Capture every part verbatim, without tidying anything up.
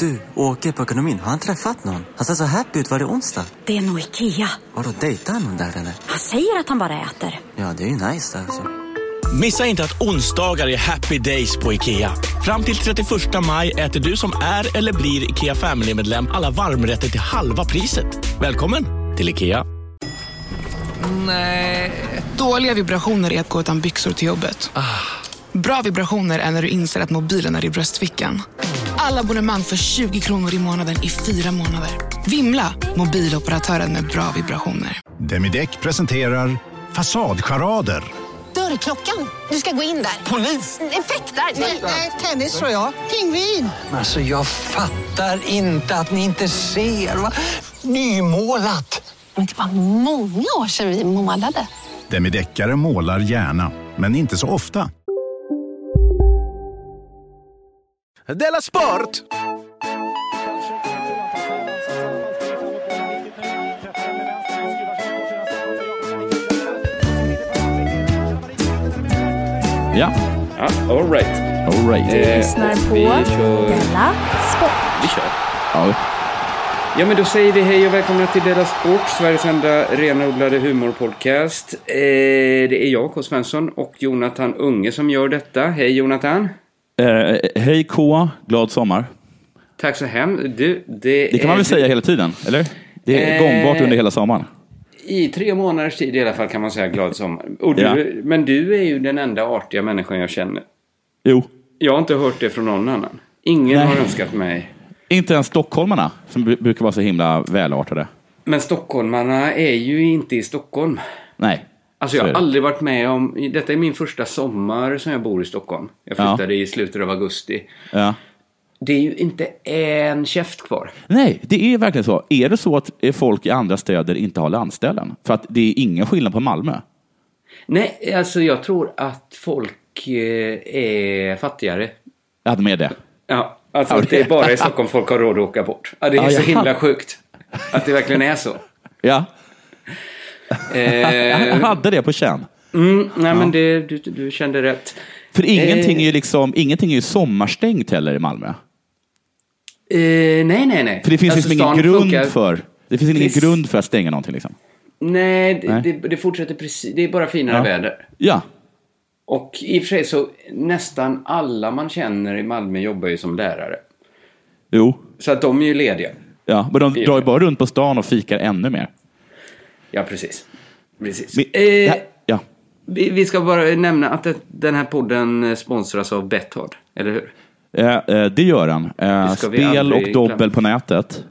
Du, åker på ekonomin. Har han träffat någon? Han ser så happy ut. Var det onsdag? Det är nog Ikea. Har du dejtat någon där eller? Han säger att han bara äter. Ja, det är ju nice alltså. Missa inte att onsdagar är happy days på Ikea. Fram till trettioförsta maj äter du som är eller blir Ikea Family-medlem alla varmrätter till halva priset. Välkommen till Ikea. Nej. Dåliga vibrationer är att gå utan byxor till jobbet. Bra vibrationer är när du inser att mobilen är i bröstfickan. Alla abonnemang för tjugo kronor i månaden i fyra månader. Vimla, mobiloperatören med bra vibrationer. Demideck presenterar fasadcharader. Dörrklockan, du ska gå in där. Polis, effektar, nej, tennis tror jag. Pingvin. Alltså jag fattar inte att ni inte ser. Va? Nymålat. Men det var många år sedan vi målade. Demideckare målar gärna, men inte så ofta. Dela Sport! Ja. Ja, all right. All right. Vi lyssnar på vi kör... Dela Sport. Vi kör. Ja. Ja, men då säger vi hej och välkomna till Dela Sport, Sveriges enda renodlade humorpodcast. Eh, det är jag, Jacob Svensson, och Jonathan Unge som gör detta. Hej Jonathan! Eh, hej K, glad sommar. Tack så hemskt. Det, det kan man väl du... säga hela tiden, eller? Det är eh, gångbart under hela sommaren. I tre månaders tid i alla fall kan man säga glad sommar. Och du, ja. Men du är ju den enda artiga människan jag känner. Jo. Jag har inte hört det från någon annan. Ingen Nej. Har önskat mig. Inte ens stockholmarna som b- brukar vara så himla välartade. Men stockholmarna är ju inte i Stockholm. Nej. Alltså jag har aldrig varit med om... Detta är min första sommar som jag bor i Stockholm. Jag flyttade ja. i slutet av augusti. Ja. Det är ju inte en käft kvar. Nej, det är verkligen så. Är det så att folk i andra städer inte har landställen? För att det är ingen skillnad på Malmö. Nej, alltså jag tror att folk är fattigare. Ja, de är det. Ja, alltså ja, det. det är bara i Stockholm folk har råd att åka bort. Ja, det är ja, så himla sjukt att det verkligen är så. Ja. Jag hade det på känn. Mm, nej, ja. men det, du, du kände rätt. För ingenting eh, är ju liksom, ingenting är ju sommarstängt heller i Malmö. Eh, nej, nej, nej. För det finns alltså, liksom ingen grund funkar. för. Det finns ingen grund för att stänga någonting liksom. Nej, nej. Det, det fortsätter precis. Det är bara finare ja. väder. Ja. Och i och för sig så nästan alla man känner i Malmö jobbar ju som lärare. Jo. Så att de är ju lediga. Ja, men de drar ju bara runt på stan och fikar ännu mer. Ja, precis. precis. Vi, eh, här, ja. vi, vi ska bara nämna att det, den här podden sponsras av Betthard, eller hur? Eh, eh, det gör den. Eh, det spel och dobbel glömma. På nätet.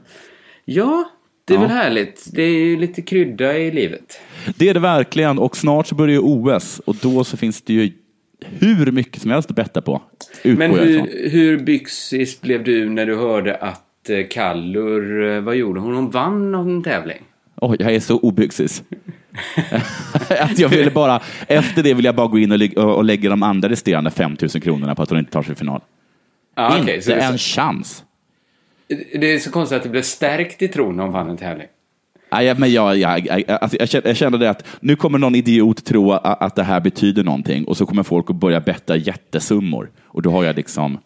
Ja, det är ja. väl härligt. Det är ju lite krydda i livet. Det är det verkligen. Och snart så börjar ju O S. Och då så finns det ju hur mycket som helst att betta på. Utgår Men hur, hur byxis blev du när du hörde att Kallur, vad gjorde hon? Hon vann någon tävling. Åh, oh, jag är så obyxis. Att jag ville bara, efter det vill jag bara gå in och, lä- och lägga de andra resterande fem tusen kronorna på att hon inte tar sig i final. Ah, okay. Inte så det är en så... chans. Det är så konstigt att det blev stärkt i tron när hon vann en tävling. Ah, ja, men jag, jag, jag, alltså jag, kände, jag kände det att nu kommer någon idiot tro att, att det här betyder någonting. Och så kommer folk att börja betta jättesummor. Och då har jag liksom...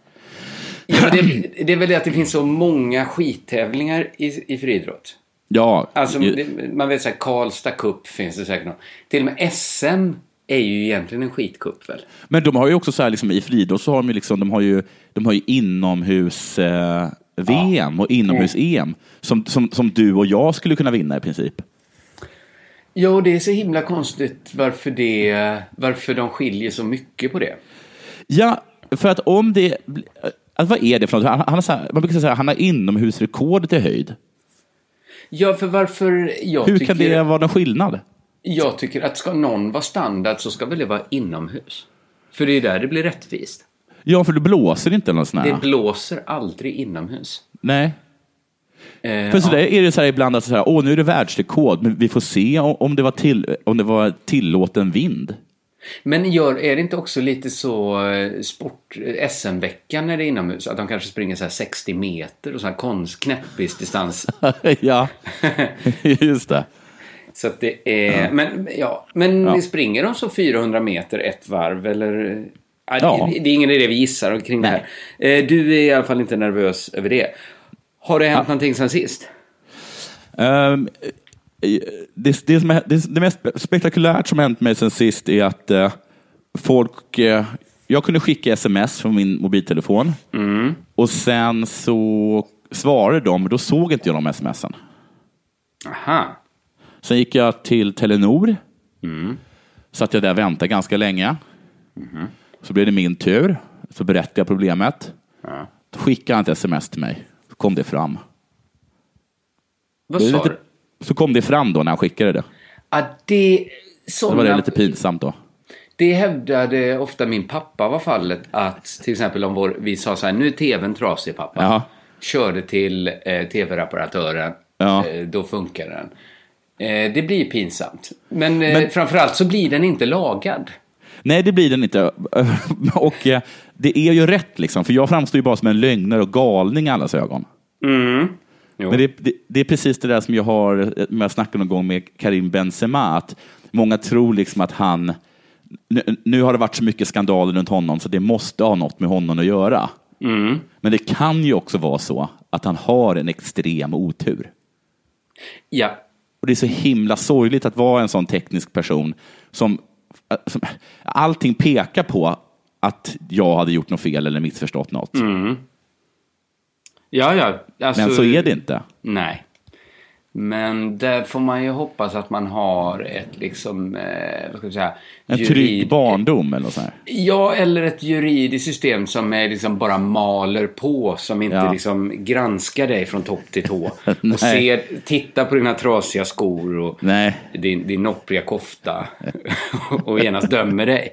ja, det, det är väl det att det finns så många skittävlingar i, i friidrott. Ja, alltså, ju... man vet så här, Karlstad Cup finns det säkert någon. Till och med S M är ju egentligen en skitcup väl. Men de har ju också så här liksom i friidrott så har de ju liksom de har ju de har ju inomhus eh, V M ja. och inomhus E M mm. som som som du och jag skulle kunna vinna i princip. Ja, det är så himla konstigt varför det varför de skiljer så mycket på det. Ja, för att om det alltså, vad är det för något? Han, han har så här, man brukar säga han har inomhusrekordet i höjd. Ja, för varför jag Hur tycker, kan det vara någon skillnad? Jag tycker att ska någon vara standard så ska väl det vara inomhus. För det är där det blir rättvist. Ja, för det blåser inte någon sån här. Det blåser aldrig inomhus. Nej. Eh, för så ja. där är det så här ibland att så här, åh nu är det världsrekord, men vi får se om det var till om det var tillåten vind. Men gör, är det inte också lite så sport S M-veckan när det är inomhus? Att de kanske springer så här sextio meter och så här konstknäppis distans. Ja, just det. Så att det är... Ja. Men, ja, men ja. springer de så fyrahundra meter ett varv? Eller, Ja. Det, det är ingen idé vi gissar kring Nej. Det här. Du är i alla fall inte nervös över det. Har det hänt ja. någonting sen sist? Um, det, det, som är, det, det mest spektakulärt som hänt mig sen sist är att uh, folk... Uh, jag kunde skicka sms från min mobiltelefon. Mm. Och sen så svarade de. Då såg inte jag de smsen. Aha. Sen gick jag till Telenor. Mm. Satt jag där och väntade ganska länge. Mm. Så blev det min tur. Så berättade jag problemet. Ja. Då skickade han ett sms till mig. Så kom det fram. Vad sa du? Så kom det fram då när han skickade det. Ja, det... Såna... Då var det lite pinsamt då. Det hävdade ofta min pappa var fallet. Att till exempel om vår, vi sa så här: nu är tvn trasig, pappa. Ja. Körde till eh, tv-reparatören. Ja. Eh, då funkar den. Eh, det blir pinsamt. Men, eh, Men framförallt så blir den inte lagad. Nej, det blir den inte. Och eh, det är ju rätt liksom. För jag framstår ju bara som en lögnare och galning i allas ögon. Mm. Men det, det, det är precis det där som jag har jag snackade någon gång med Karim Benzema. Att många tror liksom att han... Nu, nu har det varit så mycket skandaler runt honom så det måste ha något med honom att göra. Mm. Men det kan ju också vara så att han har en extrem otur. Ja. Och det är så himla sorgligt att vara en sån teknisk person som, som allting pekar på att jag hade gjort något fel eller missförstått något. Mm. Ja, ja. Alltså, men så är det inte. Nej. Men där får man ju hoppas att man har ett liksom eh, vad ska jag säga, en jurid... trygg barndom eller så här. Ja, eller ett juridiskt system som är liksom bara maler på, som inte ja. liksom granskar dig från topp till tå och ser, titta på dina trasiga skor och Nej. din, din noppriga kofta och genast dömer dig.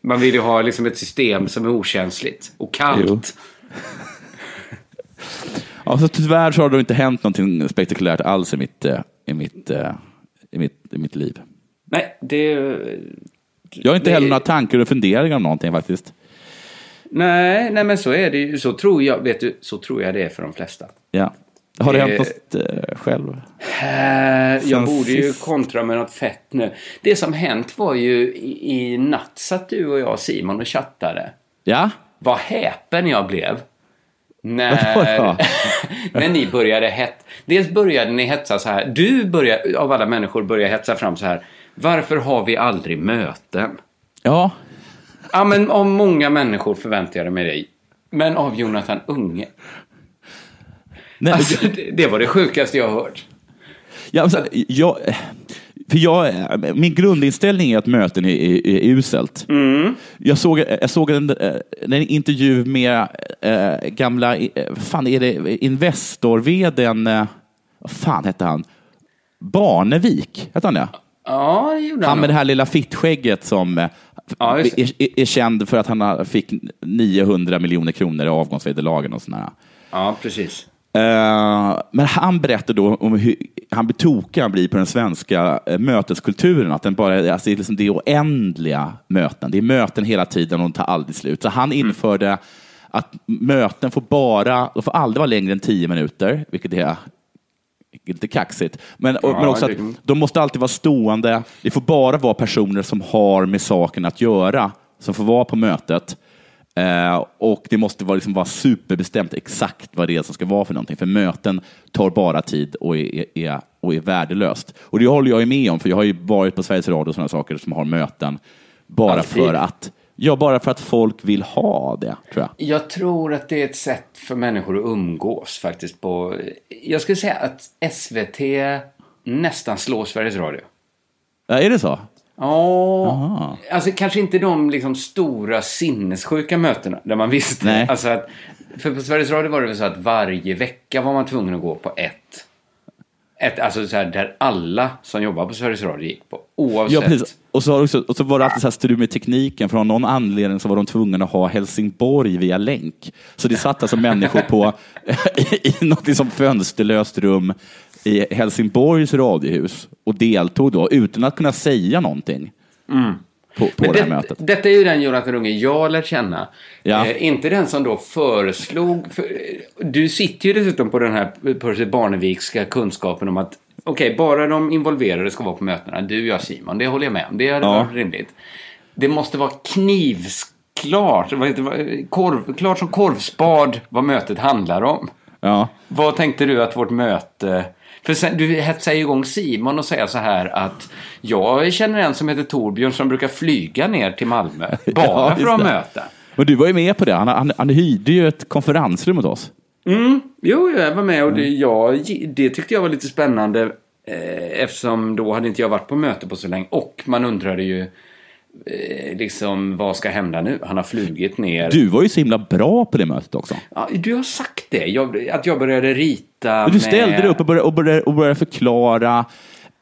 Man vill ju ha liksom ett system som är okänsligt och kallt. Alltså, tyvärr så har det inte hänt någonting spektakulärt alls i mitt, i mitt, i mitt, i mitt liv. Nej, det... Jag har inte det, heller några tankar och funderingar om någonting faktiskt. Nej, nej men så är det ju. Så tror jag, vet du, så tror jag det är för de flesta. Ja. Har det eh, hänt något eh, själv? Här, jag borde ju kontra med något fett nu. Det som hänt var ju i, i natt satt du och jag, Simon, och chattade. Ja. Vad häpen jag blev. När, när ni började hett, dels började ni hetsa så här. Du började, av alla människor, började hetsa fram så här: varför har vi aldrig möten? Ja. Ja, men av många människor förväntade mig dig. Men av Jonathan Unge. Nej, alltså, det, det var det sjukaste jag har hört. Ja, alltså, jag, för jag, min grundinställning är att möten är, är, är uselt. Mm. Jag såg, jag såg en, en intervju med äh, gamla, fan är det Investor-veden, äh, vad fan hette han? Barnevik, hette han det? Ja, det gjorde han. Han med det här lilla fittskägget som ja, är, är, är känd för att han fick niohundra miljoner kronor i avgångsvederlagen och sådär. Ja, precis. Uh, men han berättar då om hur han blir tokig han blir på den svenska möteskulturen, att den bara, alltså, det är liksom det oändliga möten, det är möten hela tiden och de tar aldrig slut. Så han införde mm. att möten får bara de får aldrig vara längre än tio minuter, vilket är lite kaxigt, men, ja, men också att de måste alltid vara stående, det får bara vara personer som har med saken att göra som får vara på mötet. Uh, och det måste vara, liksom, vara superbestämt exakt vad det är som ska vara för någonting. För möten tar bara tid och är, är, och är värdelöst. Och det håller jag ju med om, för jag har ju varit på Sveriges Radio och sådana saker som har möten bara Alltid. för att ja, bara för att folk vill ha det, tror jag. Jag tror att det är ett sätt för människor att umgås faktiskt på. Jag skulle säga att S V T nästan slår Sveriges Radio. uh, Är det så? Ja, alltså kanske inte de liksom stora sinnessjuka mötena där man visste. Nej. Alltså att, för på Sveriges Radio var det väl så att varje vecka var man tvungen att gå på ett, ett alltså så här, där alla som jobbar på Sveriges Radio gick på, oavsett. Ja, precis. Och så, också, och så var det alltid så här strul med tekniken, för av någon anledning så var de tvungna att ha Helsingborg via länk. Så det satt alltså människor på i, i något som fönsterlöst rum i Helsingborgs radiohus och deltog då utan att kunna säga någonting mm. på, på Men det, det här mötet. Detta är ju den Jonathan Unge jag lär känna. Ja. Eh, inte den som då föreslog... För, du sitter ju dessutom på den här Percy Barnevikska kunskapen om att okej, okay, bara de involverade ska vara på mötena. Du, jag, Simon, det håller jag med om. Det hade ja. varit rimligt. det måste vara knivklart, korv, klart som korvspad vad mötet handlar om. Ja. Vad tänkte du att vårt möte... För sen, du hetsar ju igång Simon och säger så här att jag känner en som heter Torbjörn som brukar flyga ner till Malmö bara ja, för att möta. Men du var ju med på det. Han, han, han hyrde ju ett konferensrum åt oss. Mm, jo, jag var med och det, jag, det tyckte jag var lite spännande eh, eftersom då hade inte jag varit på möte på så länge. Och man undrade ju eh, liksom, vad ska hända nu? Han har flugit ner. Du var ju så himla bra på det mötet också. Ja, du har sagt det. Jag, att jag började rita. Men du ställde med... dig upp och började, och började, och började förklara...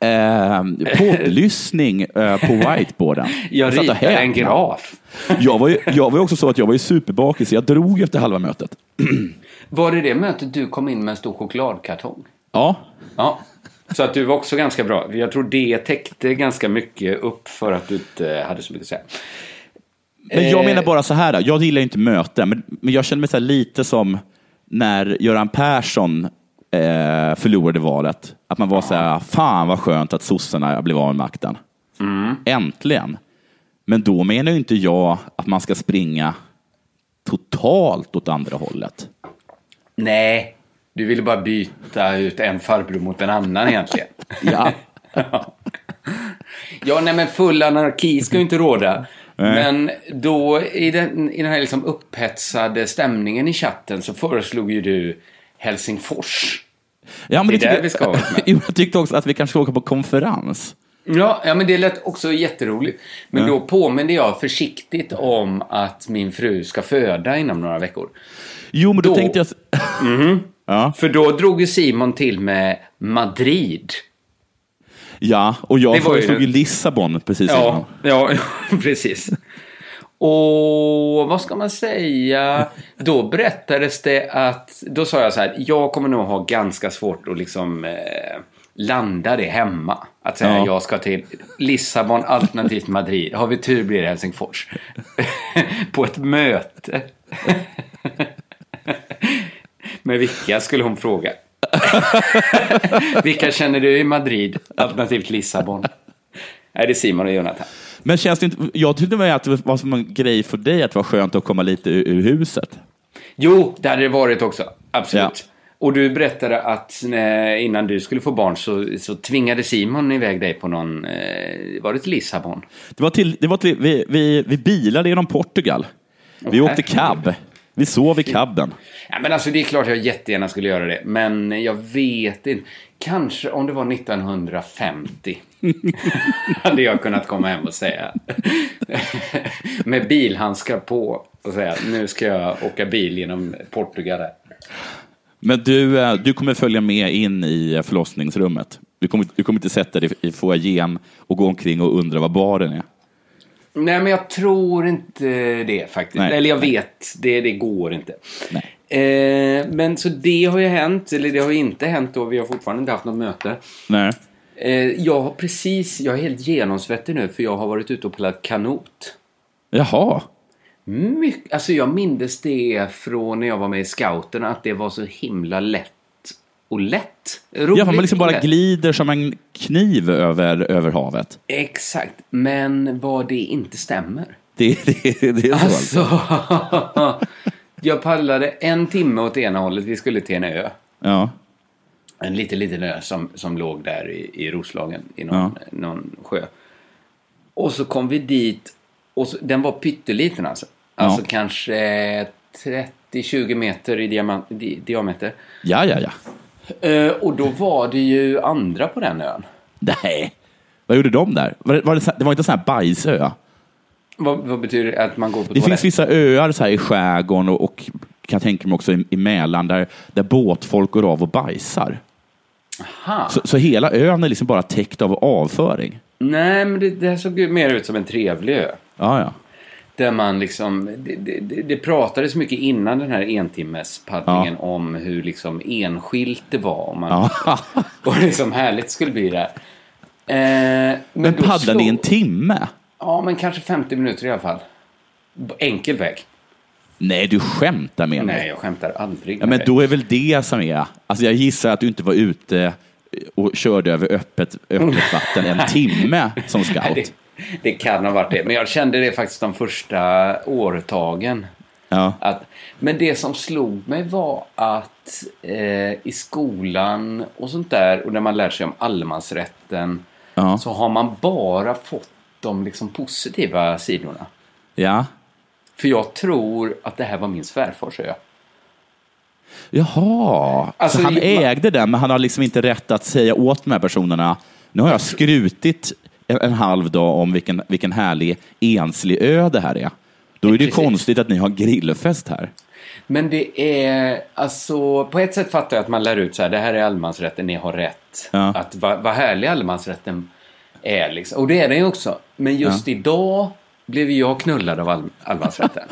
Eh, poddlyssning eh, på whiteboarden. Jag ritade en graf. jag, var ju, jag var ju också så att jag var ju superbakis. Jag drog efter halva mötet. Var det det mötet du kom in med en stor chokladkartong? Ja. Ja. Så att du var också ganska bra. Jag tror det täckte ganska mycket upp för att du inte hade så mycket att säga. Men jag eh. menar bara så här då. Jag gillar ju inte möten, men, men jag känner mig så här lite som när Göran Persson Eh, förlorade valet. Att man var så här, fan vad skönt att sossarna blev av med makten. Mm. Äntligen. Men då menar ju inte jag att man ska springa totalt åt andra hållet. Nej, du ville bara byta ut en farbror mot en annan egentligen. ja. ja, nej men full anarki ska ju inte råda. Men då i den, i den här liksom upphetsade stämningen i chatten så föreslog ju du Helsingfors. Ja, men det är där vi ska ha varit med. Jag tyckte också att vi kanske ska åka på konferens. Ja, ja men det lät också jätteroligt. Men mm. då påminner jag försiktigt om att min fru ska föda inom några veckor. Jo, men då, då tänkte jag... mm-hmm. ja. För då drog ju Simon till med Madrid. Ja, och jag föreslog ju Lissabon precis. Ja, ja, precis. Och vad ska man säga? Då berättades det att då sa jag så här, jag kommer nog ha ganska svårt att liksom eh, landa det hemma. Att säga ja. Jag ska till Lissabon alternativt Madrid. Har vi tur blir det Helsingfors. På ett möte. Men vilka skulle hon fråga? Vilka känner du i Madrid alternativt Lissabon? Är det Simon och Jonathan? Men känns det inte, jag tyckte mig att det var som en grej för dig att det var skönt att komma lite ur, ur huset. Jo, det hade det varit också. Absolut. Ja. Och du berättade att när, innan du skulle få barn så, så tvingade Simon iväg dig på någon... Eh, var det till Lissabon? Det var till... Det var till vi, vi, vi bilade genom Portugal. Vi okay. åkte cab. Vi sov i cabben. Ja, men alltså det är klart jag jättegärna skulle göra det. Men jag vet inte. Kanske om det var nittonhundrafemtio hade jag kunnat komma hem och säga med bilhandskar på och säga nu ska jag åka bil genom Portugal. Men du, du kommer följa med in i förlossningsrummet. Du kommer, du kommer inte sätta dig i foajén och gå omkring och undra vad baren är. Nej, men jag tror inte det faktiskt. Nej. Eller jag vet, det, det går inte. Nej. Eh, men så det har ju hänt, eller det har ju inte hänt då. Vi har fortfarande inte haft något möte. Nej. Eh, jag har precis, jag är helt genomsvettig nu för jag har varit ute och pillat kanot. Jaha. Mycket, alltså jag mindes det från när jag var med i scouterna att det var så himla lätt och lätt. Roligt. Ja, man liksom bara glider som en kniv över, över havet. Exakt, men vad det inte stämmer. Det, det, det är så alltså. alltså. Jag pallade en timme åt ena hållet, vi skulle till en ö. Ja. En liten, liten ö som, som låg där i, i Roslagen, i någon, ja. någon sjö. Och så kom vi dit, och så, den var pytteliten alltså. Alltså ja. kanske trettio tjugo meter i diamant, di, diameter. Ja, ja, ja. Uh, och då var det ju andra på den ön. Nej, vad gjorde de där? Var det, var det, det var inte en sån här bajsö. Vad, vad betyder det att man går på det toalett? Finns vissa öar så här i skärgården och, och kan jag tänka mig också i, i Mälaren där, där båtfolk går av och bajsar. Aha. Så, så hela ön är liksom bara täckt av avföring. Nej, men det, det här såg ju mer ut som en trevlig ö. Ja, ja. Där man liksom, det, det, det pratades mycket innan den här entimmespaddningen ja. om hur liksom enskilt det var. Om man, ja. Och det som härligt skulle bli där. Eh, men men paddlade slog... ni en timme? Ja, men kanske femtio minuter i alla fall. Enkel väg. Nej, du skämtar med mig. Nej, jag skämtar aldrig. Ja, men då är väl det som är... Alltså jag gissar att du inte var ute och körde över öppet, öppet vatten en timme som scout. Nej, det, Det kan ha varit det. Men jag kände det faktiskt de första åretagen. Ja. Att, men det som slog mig var att eh, i skolan och sånt där, och när man lär sig om allemansrätten, ja, så har man bara fått de liksom positiva sidorna. Ja. För jag tror att det här var min svärfar, så jag. Jaha, alltså, han ägde den, men han har liksom inte rätt att säga åt de här personerna: nu har jag skrutit en halv dag om vilken, vilken härlig enslig ö det här är. Då är det ju konstigt att ni har grillfest här. Men det är, alltså, på ett sätt fattar jag att man lär ut så här: det här är allemansrätten, ni har rätt. Ja. Att vad va härlig allemansrätten är liksom. Och det är den ju också. Men just ja. idag blev jag knullad av all, allemansrätten.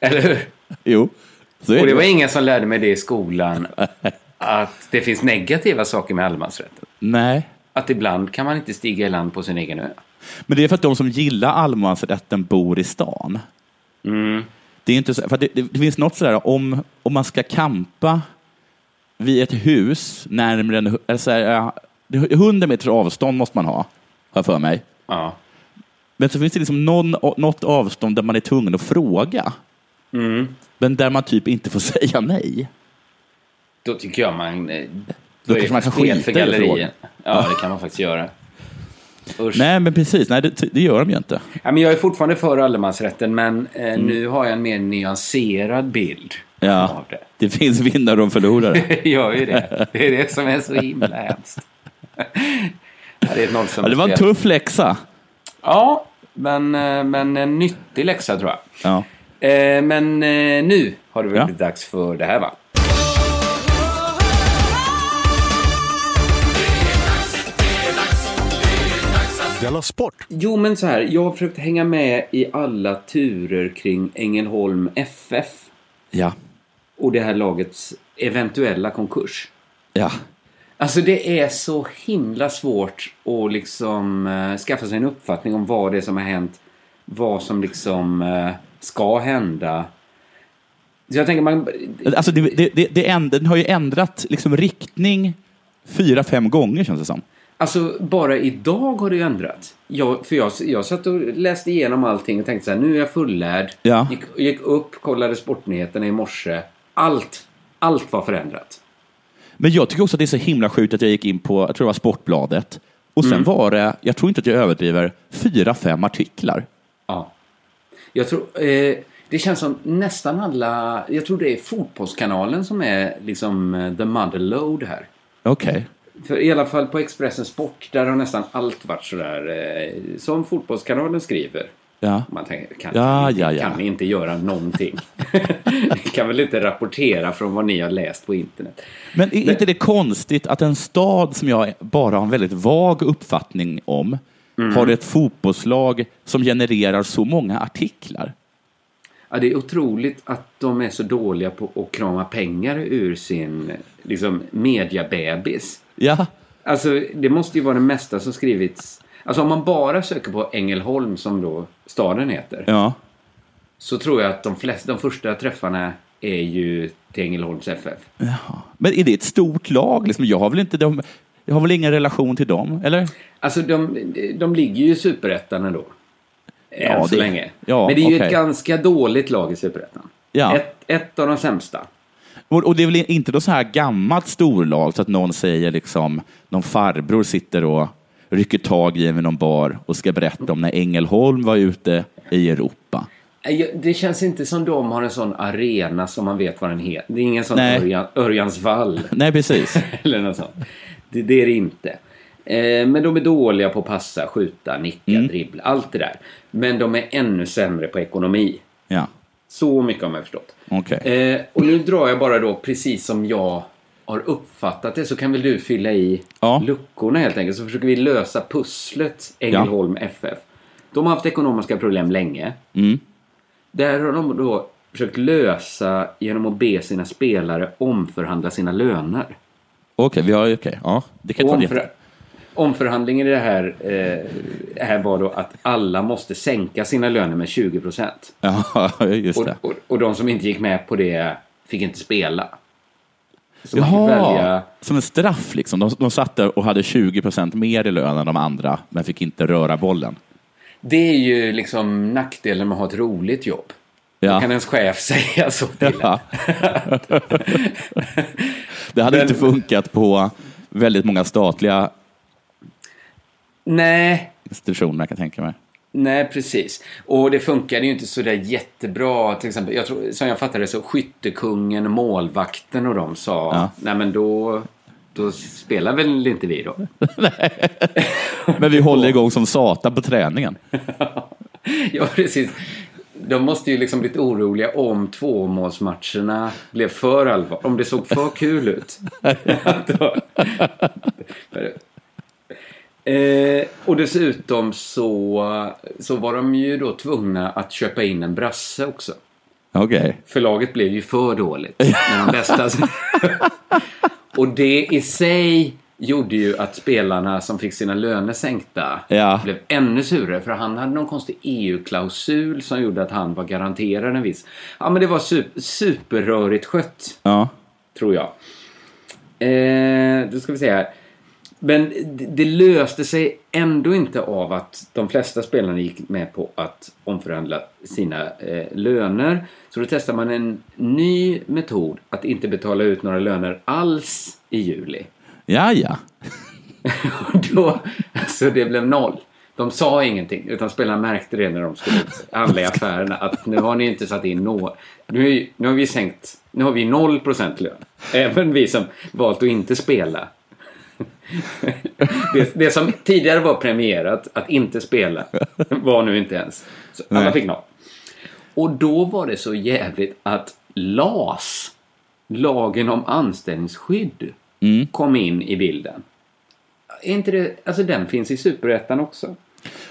Eller hur? Jo. Så och det var det. Ingen som lärde mig det i skolan, att det finns negativa saker med allemansrätten. Nej. Att ibland kan man inte stiga i land på sin egen ö. Men det är för att de som gillar allemansrätten bor i stan. Mm. Det är inte så, för det, det finns något sådär om, om man ska kampa vid ett hus närmare en, alltså, hundra meter avstånd måste man ha, har för mig. Ja. Men så finns det liksom någon, något avstånd där man är tvungen att fråga. Mm. Men där man typ inte får säga nej. Då tycker jag man då, då kanske man kan skita i frågan. Ja, det kan man faktiskt göra. Usch. Nej, men precis, nej, det, det gör de ju inte. Ja, men jag är fortfarande för allemansrätten, men eh, mm. nu har jag en mer nyanserad bild ja, av det. Det finns vinnare och förlorare. Ja, det är det. Det är det som är så himla hemskt. Ja, det, är ja, det var en tuff läxa. Ja, men, men en nyttig läxa tror jag. Ja. Eh, men eh, nu har det blivit ja. dags för det här, va? Dela Sport. Jo, men så här, jag har försökt hänga med i alla turer kring Ängelholm F F. Ja. Och det här lagets eventuella konkurs. Ja. Alltså det är så himla svårt att liksom eh, skaffa sig en uppfattning om vad det är som har hänt, vad som liksom eh, ska hända. Så jag tänker man alltså det det det, det änd, den har ju ändrat liksom riktning fyra fem gånger känns det som. Alltså bara idag har det ju ändrat. Jag, för jag, jag satt och läste igenom allting och tänkte så här: nu är jag fullärd. Ja. Gick, gick upp, kollade sportnyheterna i morse. Allt, allt var förändrat. Men jag tycker också att det är så himla sjukt att jag gick in på, jag tror det var Sportbladet. Och sen mm. var det, jag tror inte att jag överdriver, fyra, fem artiklar. Ja. Jag tror, eh, det känns som nästan alla, jag tror det är Fotbollskanalen som är liksom the motherlode här. Okej. Okay. För i alla fall på Expressen Sport, där har nästan allt varit sådär eh, som Fotbollskanalen skriver. Ja. Man tänker, kan, ja, inte, ja, ja. kan ni inte göra någonting? Ni kan väl inte rapportera från vad ni har läst på internet. Men är Men, inte det konstigt att en stad som jag bara har en väldigt vag uppfattning om mm. har ett fotbollslag som genererar så många artiklar? Ja, det är otroligt att de är så dåliga på att krama pengar ur sin liksom, mediabebis. Ja. Alltså, det måste ju vara det mesta som skrivits. Alltså, om man bara söker på Ängelholm, som då staden heter, ja. så tror jag att de, flesta, de första träffarna är ju till Ängelholms F F. Ja. Men är det ett stort lag? Liksom, jag har väl inte de, jag har väl ingen relation till dem, eller? Alltså, de, de ligger ju i Superettan ändå. Än ja, så det, länge. Ja, men det är okay. ju ett ganska dåligt lag i Superettan. Ja. Ett, ett av de sämsta. Och, och det är väl inte då så här gammalt storlag så att någon säger liksom, någon farbror sitter och rycker tag i en någon bar och ska berätta om när Ängelholm var ute i Europa. Det känns inte som de har en sån arena som man vet vad den heter. Det är ingen sån Örjan, Örjansvall. Nej, precis. Eller något sånt. Det, det är det inte. Men de är dåliga på att passa, skjuta, nicka, mm. dribbla, allt det där. Men de är ännu sämre på ekonomi. Ja. Så mycket har man förstått. Okay. Eh, och nu drar jag bara då, precis som jag har uppfattat det, så kan väl du fylla i ja. luckorna helt enkelt. Så försöker vi lösa pusslet Ängelholm ja. F F. De har haft ekonomiska problem länge. Mm. Där har de då försökt lösa genom att be sina spelare omförhandla sina löner. Okej, okay, vi har okay. ja, det kan vara det. Omförhandlingen i det här, eh, här var då att alla måste sänka sina löner med tjugo procent. Ja, just det. Och, och, och de som inte gick med på det fick inte spela. Så Jaha, man fick välja... som en straff liksom. De, de satt där och hade tjugo procent mer i lön än de andra, men fick inte röra bollen. det är ju liksom nackdelen med att ha ett roligt jobb. Ja. Då kan ens chef säga så till. Ja. Det hade men, inte funkat på väldigt många statliga nej. institutioner, kan jag tänka mig. Nej, precis. Och det funkade ju inte så där jättebra. Till exempel, jag tror, som jag fattade så, skyttekungen och målvakten och de sa, ja. nej men då, då spelar väl inte vi då. Men vi håller igång som satan på träningen. Ja, precis. De måste ju liksom bli oroliga om tvåmålsmatcherna blev för allvar. Om det såg för kul ut. Eh, och dessutom så, så var de ju då tvungna att köpa in en brasse också. Okej. Okay. Förlaget blev ju för dåligt. När de bästa. Och det i sig gjorde ju att spelarna som fick sina löner sänkta ja. blev ännu surare. För han hade någon konstig E U-klausul som gjorde att han var garanterad en viss. Ja, men det var super, superrörigt skött. Ja. Tror jag. Eh, då ska vi se här. Men det löste sig ändå inte av att de flesta spelarna gick med på att omförhandla sina eh, löner. Så då testar man en ny metod att inte betala ut några löner alls i juli. Ja, ja. Då, alltså det blev noll. De sa ingenting, utan spelarna märkte det när de skulle handla i affärerna att nu har ni inte satt in något. Nu, nu har vi sänkt, nu har vi noll procent lön. Även vi som valt att inte spela. Det, det som tidigare var premierat att inte spela var nu inte ens. Så alla Nej. fick noll. Och då var det så jävligt att L A S, lagen om anställningsskydd, mm. kom in i bilden. Är inte det, alltså den finns i Superettan också.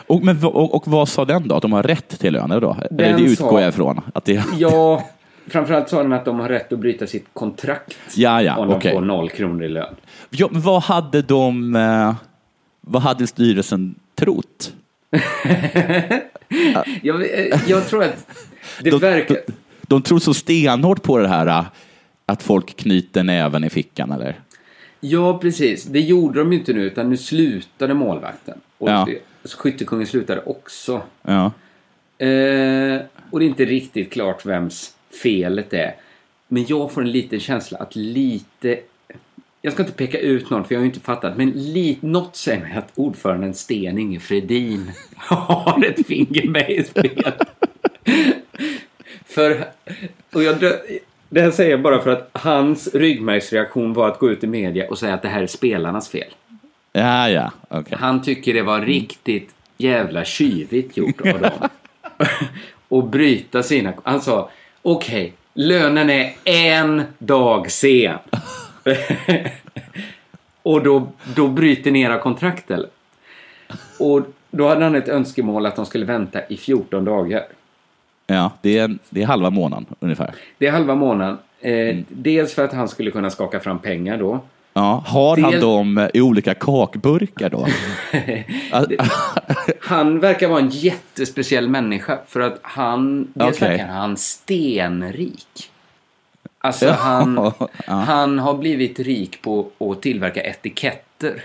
Och, men, och, och vad sa den då? Att de har rätt till löner då? Den Eller det utgår sa, jag ifrån att det... Ja, framförallt sa den att de har rätt att bryta sitt kontrakt ja, ja, om de okay. får noll kronor i lön. Ja, men vad hade de eh, vad hade styrelsen trott? jag, jag tror att det de, verkar... De, de tror så stenhårt på det här att folk knyter näven i fickan, eller? Ja, precis. Det gjorde de ju inte nu, utan nu slutade målvakten. Och ja. skyttekungen slutade också. Ja. Eh, och det är inte riktigt klart vems felet är. Men jag får en liten känsla att lite... Jag ska inte peka ut någon, för jag har ju inte fattat. Men li- något säger mig att ordföranden Sten Inge Fredin har ett finger med i spel. För... Och jag dö- Det här säger jag bara för att hans ryggmärgsreaktion var att gå ut i media och säga att det här är spelarnas fel. Ja, ja. Okay. Han tycker det var riktigt jävla kyvigt gjort av dem. Och bryta sina... Han sa, okej, okay, lönen är en dag sen. Och då, då bryter ni era kontrakt, eller? Och då hade han ett önskemål att de skulle vänta i fjorton dagar. Ja, det är, det är halva månaden ungefär. Det är halva månaden. Eh, mm. Dels för att han skulle kunna skaka fram pengar då. Ja, har Del... han dem i olika kakburkar då? Han verkar vara en jättespeciell människa. För att han, dels okay. verkar han stenrik. Alltså ja. han, han har blivit rik på att tillverka etiketter.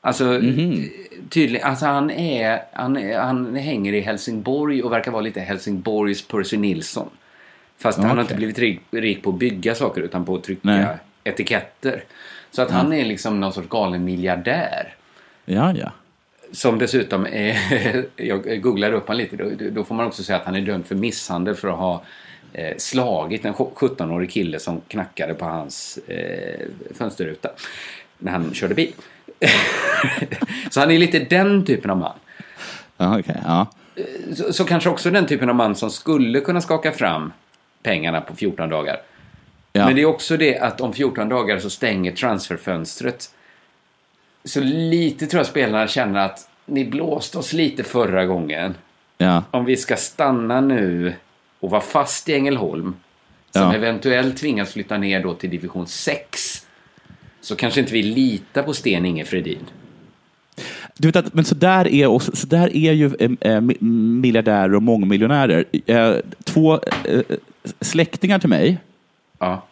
Alltså, mm-hmm. tydlig, alltså han, är, han, är, han hänger i Helsingborg och verkar vara lite Helsingborgs Percy Nilsson. Fast okay. han har inte blivit rik, rik på att bygga saker utan på att trycka Nej. etiketter. Så att mm. han är liksom någon sorts galen miljardär. Ja, ja. Som dessutom är, jag googlade upp han lite, då, då får man också säga att han är dömd för misshandel för att ha eh, slagit en sjuttonårig kille som knackade på hans eh, fönsterruta när han körde bil. Så han är lite den typen av man. Ja, okay, ja. Så, så kanske också den typen av man som skulle kunna skaka fram pengarna på fjorton dagar. Ja. Men det är också det att om fjorton dagar så stänger transferfönstret. Så lite tror jag spelarna känner att ni blåste oss lite förra gången. Ja. Om vi ska stanna nu och vara fast i Ängelholm som ja. eventuellt tvingas flytta ner då till division sex. Så kanske inte vi litar på Sten Inge Fredin. Du vet att, men så där är också, så där är ju eh, miljardärer och mångmiljonärer. Eh, två eh, släktingar till mig. Ja.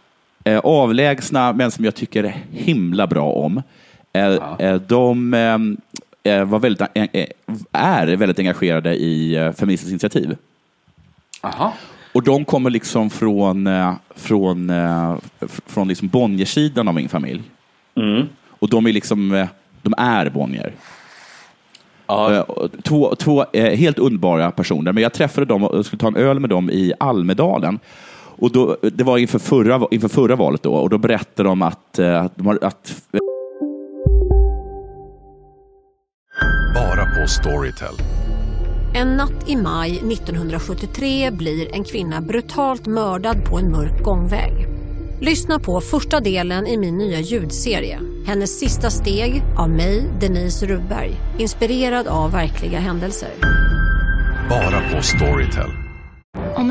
Eh, avlägsna, men som jag tycker är himla bra om. Eh, ja. eh, de eh, var väldigt, är väldigt engagerade i Feministiskt initiativ. Aha. Och de kommer liksom från från från liksom Bonniersidan av min familj. Mm. Och de är liksom de är Bonnier. Ja. Två, två helt underbara personer. Men jag träffade dem och skulle ta en öl med dem i Almedalen. Och då, det var inför förra, inför förra valet då. Och då berättade de att, att, de har, att... Bara på Storytel. En natt i maj nittonhundrasjuttiotre blir en kvinna brutalt mördad på en mörk gångväg. Lyssna på första delen i min nya ljudserie. Hennes sista steg av mig, Denise Rubberg. Inspirerad av verkliga händelser. Bara på Storytel. Om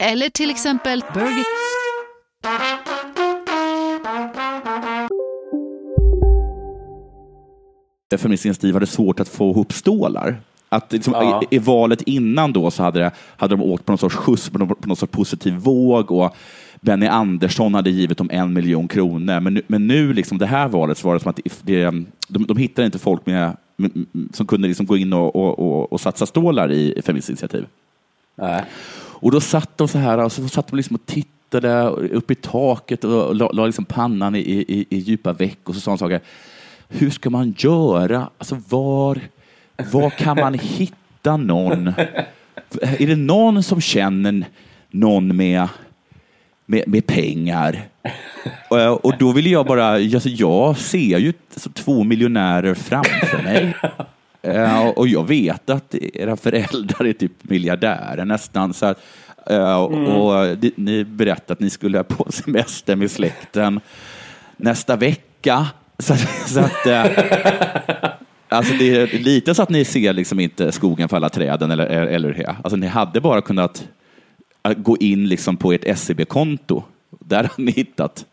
Eller till exempel Burger... Feministiskt initiativ hade svårt att få ihop stålar. Att liksom, ja. i, i valet innan då så hade, det, hade de åkt på någon sorts skjuts, på någon, på någon sorts positiv våg, och Benny Andersson hade givit dem en miljon kronor. Men nu, men nu liksom det här valet så var det som att det, de, de hittade inte folk med, med, som kunde liksom gå in och, och, och, och satsa stålar i Feministiskt initiativ. Äh. Och då satt de så här och så satt de liksom och tittade upp i taket och la, la liksom pannan i, i, i djupa veck, och så sa de saker. Hur ska man göra? Alltså var... Var kan man hitta någon? Är det någon som känner någon med, med, med pengar? Och, och då ville jag bara... Alltså jag ser ju två miljonärer framför mig. Och jag vet att era föräldrar är typ miljardärer nästan. Så att, och, och ni berättade att ni skulle på semester med släkten nästa vecka. Så, så att... Alltså det är lite så att ni ser liksom inte skogen för alla träden eller eller hur. Alltså ni hade bara kunnat gå in liksom på ert S E B-konto. Där har ni hittat.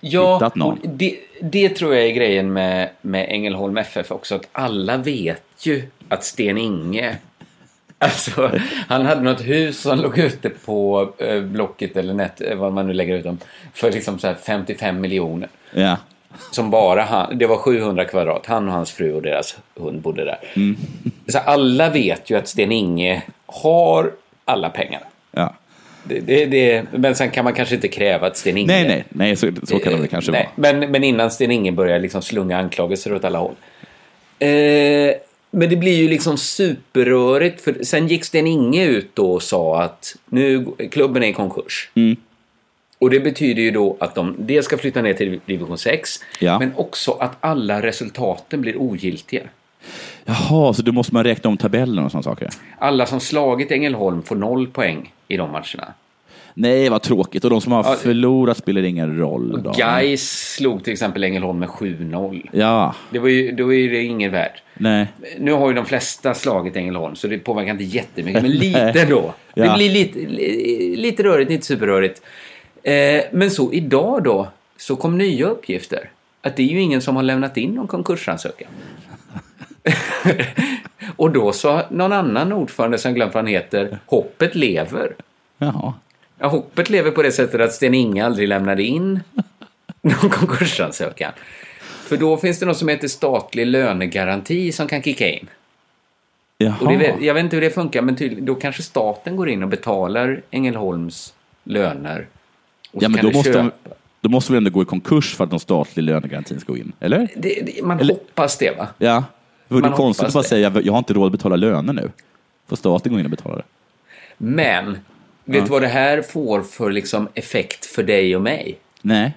Ja, hittat någon. Det, det tror jag är grejen med med Ängelholm F F också, att alla vet ju att Sten Inge, alltså han hade något hus som låg ute på eh, Blocket eller Nät, vad man nu lägger ut dem, för liksom så här femtiofem miljoner. Ja. Som bara han, det var sjuhundra kvadrat. Han och hans fru och deras hund bodde där. Mm. Så alla vet ju att Sten Inge har alla pengarna. Ja. Det, det, det, men sen kan man kanske inte kräva att Sten Inge... Nej, nej, nej så, så kan det kanske nej, vara. Men, men innan Sten Inge börjar liksom slunga anklagelser åt alla håll. Eh, men det blir ju liksom superrörigt. För sen gick Sten Inge ut då och sa att nu, klubben är i konkurs. Mm. Och det betyder ju då att de det ska flytta ner till division sex, ja. Men också att alla resultaten blir ogiltiga. Jaha, så då måste man räkna om tabellen och såna saker. Alla som slagit Ängelholm får noll poäng i de matcherna. Nej, vad tråkigt. Och de som har ja. förlorat spelar ingen roll då. Gais slog till exempel Ängelholm med sju noll. Ja. Det var ju, då är det ingen värd. Nej. Nu har ju de flesta slagit Ängelholm, så det påverkar inte jättemycket. Men lite då. Ja. Det blir lite, lite rörigt, inte superrörigt. Men så idag då så kom nya uppgifter att det är ju ingen som har lämnat in någon konkursansökan. Och då sa någon annan ordförande som glömt vad han heter, hoppet lever. Jaha. Ja, hoppet lever på det sättet att Sten Inge aldrig lämnade in någon konkursansökan. För då finns det något som heter statlig lönegaranti som kan kicka in. Jaha. Och det, jag vet inte hur det funkar, men tydligen, då kanske staten går in och betalar Ängelholms löner. Ja, men då måste, de, då måste vi ändå gå i konkurs för att de statliga lönegarantin ska gå in, eller? Det, det, man eller, hoppas det, va? Ja, det vore konstigt att bara säga jag har inte råd att betala löner nu. Får staten gå in och betala det? Men, vet ja. du vad det här får för liksom effekt för dig och mig? Nej.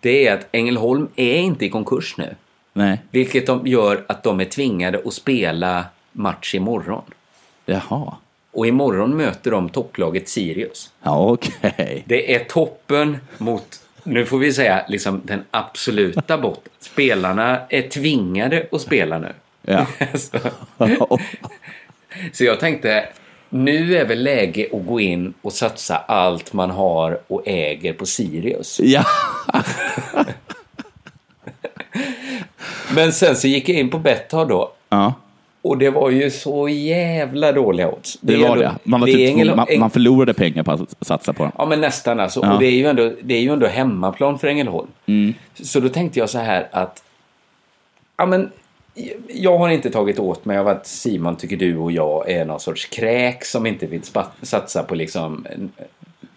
Det är att Ängelholm är inte i konkurs nu. Nej. Vilket de gör att de är tvingade att spela match imorgon. Jaha. Och imorgon möter de topplaget Sirius. Ja, okej. Okay. Det är toppen mot, nu får vi säga, liksom den absoluta botten. Spelarna är tvingade att spela nu. Ja. så. så jag tänkte, nu är väl läge att gå in och satsa allt man har och äger på Sirius. Ja. Men sen så gick jag in på Betthard då. Ja. Och det var ju så jävla dåliga odds. Det, det var ändå, det. Man, var det typ, Ängelholm, man, man förlorade pengar på att satsa på den. Ja, men nästan alltså. Ja. Och det är ju ändå, det är ju ändå hemmaplan för Ängelholm. Mm. Så då tänkte jag så här att... Ja, men... Jag har inte tagit åt mig av att Simon tycker du och jag är någon sorts kräk som inte vill spat- satsa på liksom,